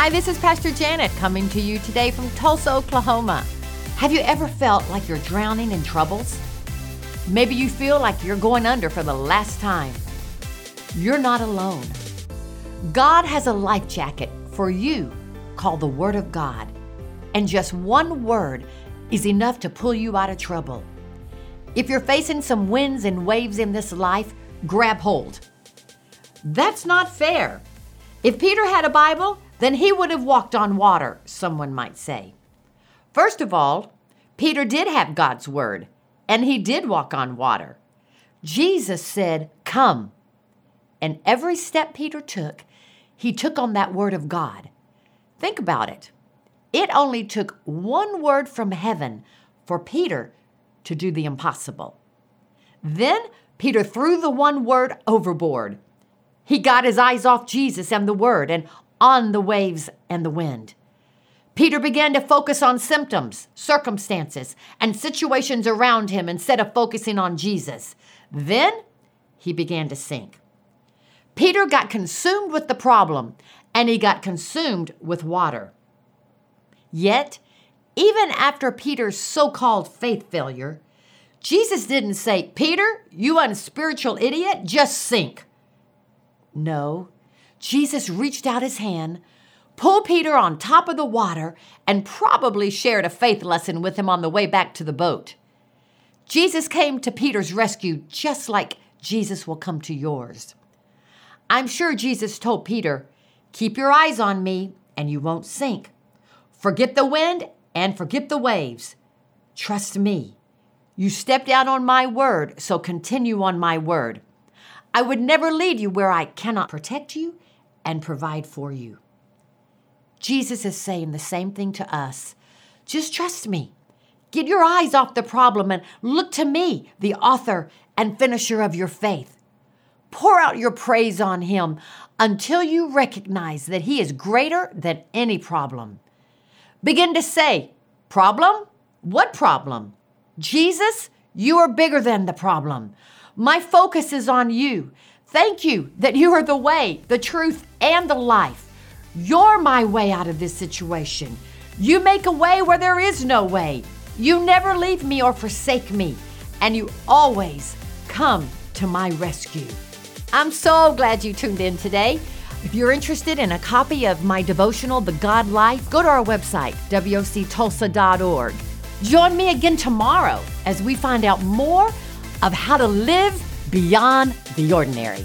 Hi, this is Pastor Janet coming to you today from Tulsa, Oklahoma. Have you ever felt like you're drowning in troubles? Maybe you feel like you're going under for the last time. You're not alone. God has a life jacket for you called the Word of God. And just one word is enough to pull you out of trouble. If you're facing some winds and waves in this life, grab hold. That's not fair. If Peter had a Bible, then he would have walked on water, someone might say. First of all, Peter did have God's word, and he did walk on water. Jesus said, "Come." And every step Peter took, he took on that word of God. Think about it. It only took one word from heaven for Peter to do the impossible. Then Peter threw the one word overboard. He got his eyes off Jesus and the word and on the waves and the wind. Peter began to focus on symptoms, circumstances, and situations around him instead of focusing on Jesus. Then he began to sink. Peter got consumed with the problem, and he got consumed with water. Yet, even after Peter's so-called faith failure, Jesus didn't say, "Peter, you unspiritual idiot, just sink." No, Jesus reached out his hand, pulled Peter on top of the water, and probably shared a faith lesson with him on the way back to the boat. Jesus came to Peter's rescue just like Jesus will come to yours. I'm sure Jesus told Peter, "Keep your eyes on me and you won't sink. Forget the wind and forget the waves. Trust me. You stepped out on my word, so continue on my word. I would never lead you where I cannot protect you and provide for you." Jesus is saying the same thing to us. Just trust me. Get your eyes off the problem and look to me, the author and finisher of your faith. Pour out your praise on him until you recognize that he is greater than any problem. Begin to say, "Problem? What problem? Jesus, you are bigger than the problem. My focus is on you. Thank you that you are the way, the truth, and the life. You're my way out of this situation. You make a way where there is no way. You never leave me or forsake me, and you always come to my rescue." I'm so glad you tuned in today. If you're interested in a copy of my devotional, The God Life, go to our website, woctulsa.org. Join me again tomorrow as we find out more of how to live beyond the ordinary.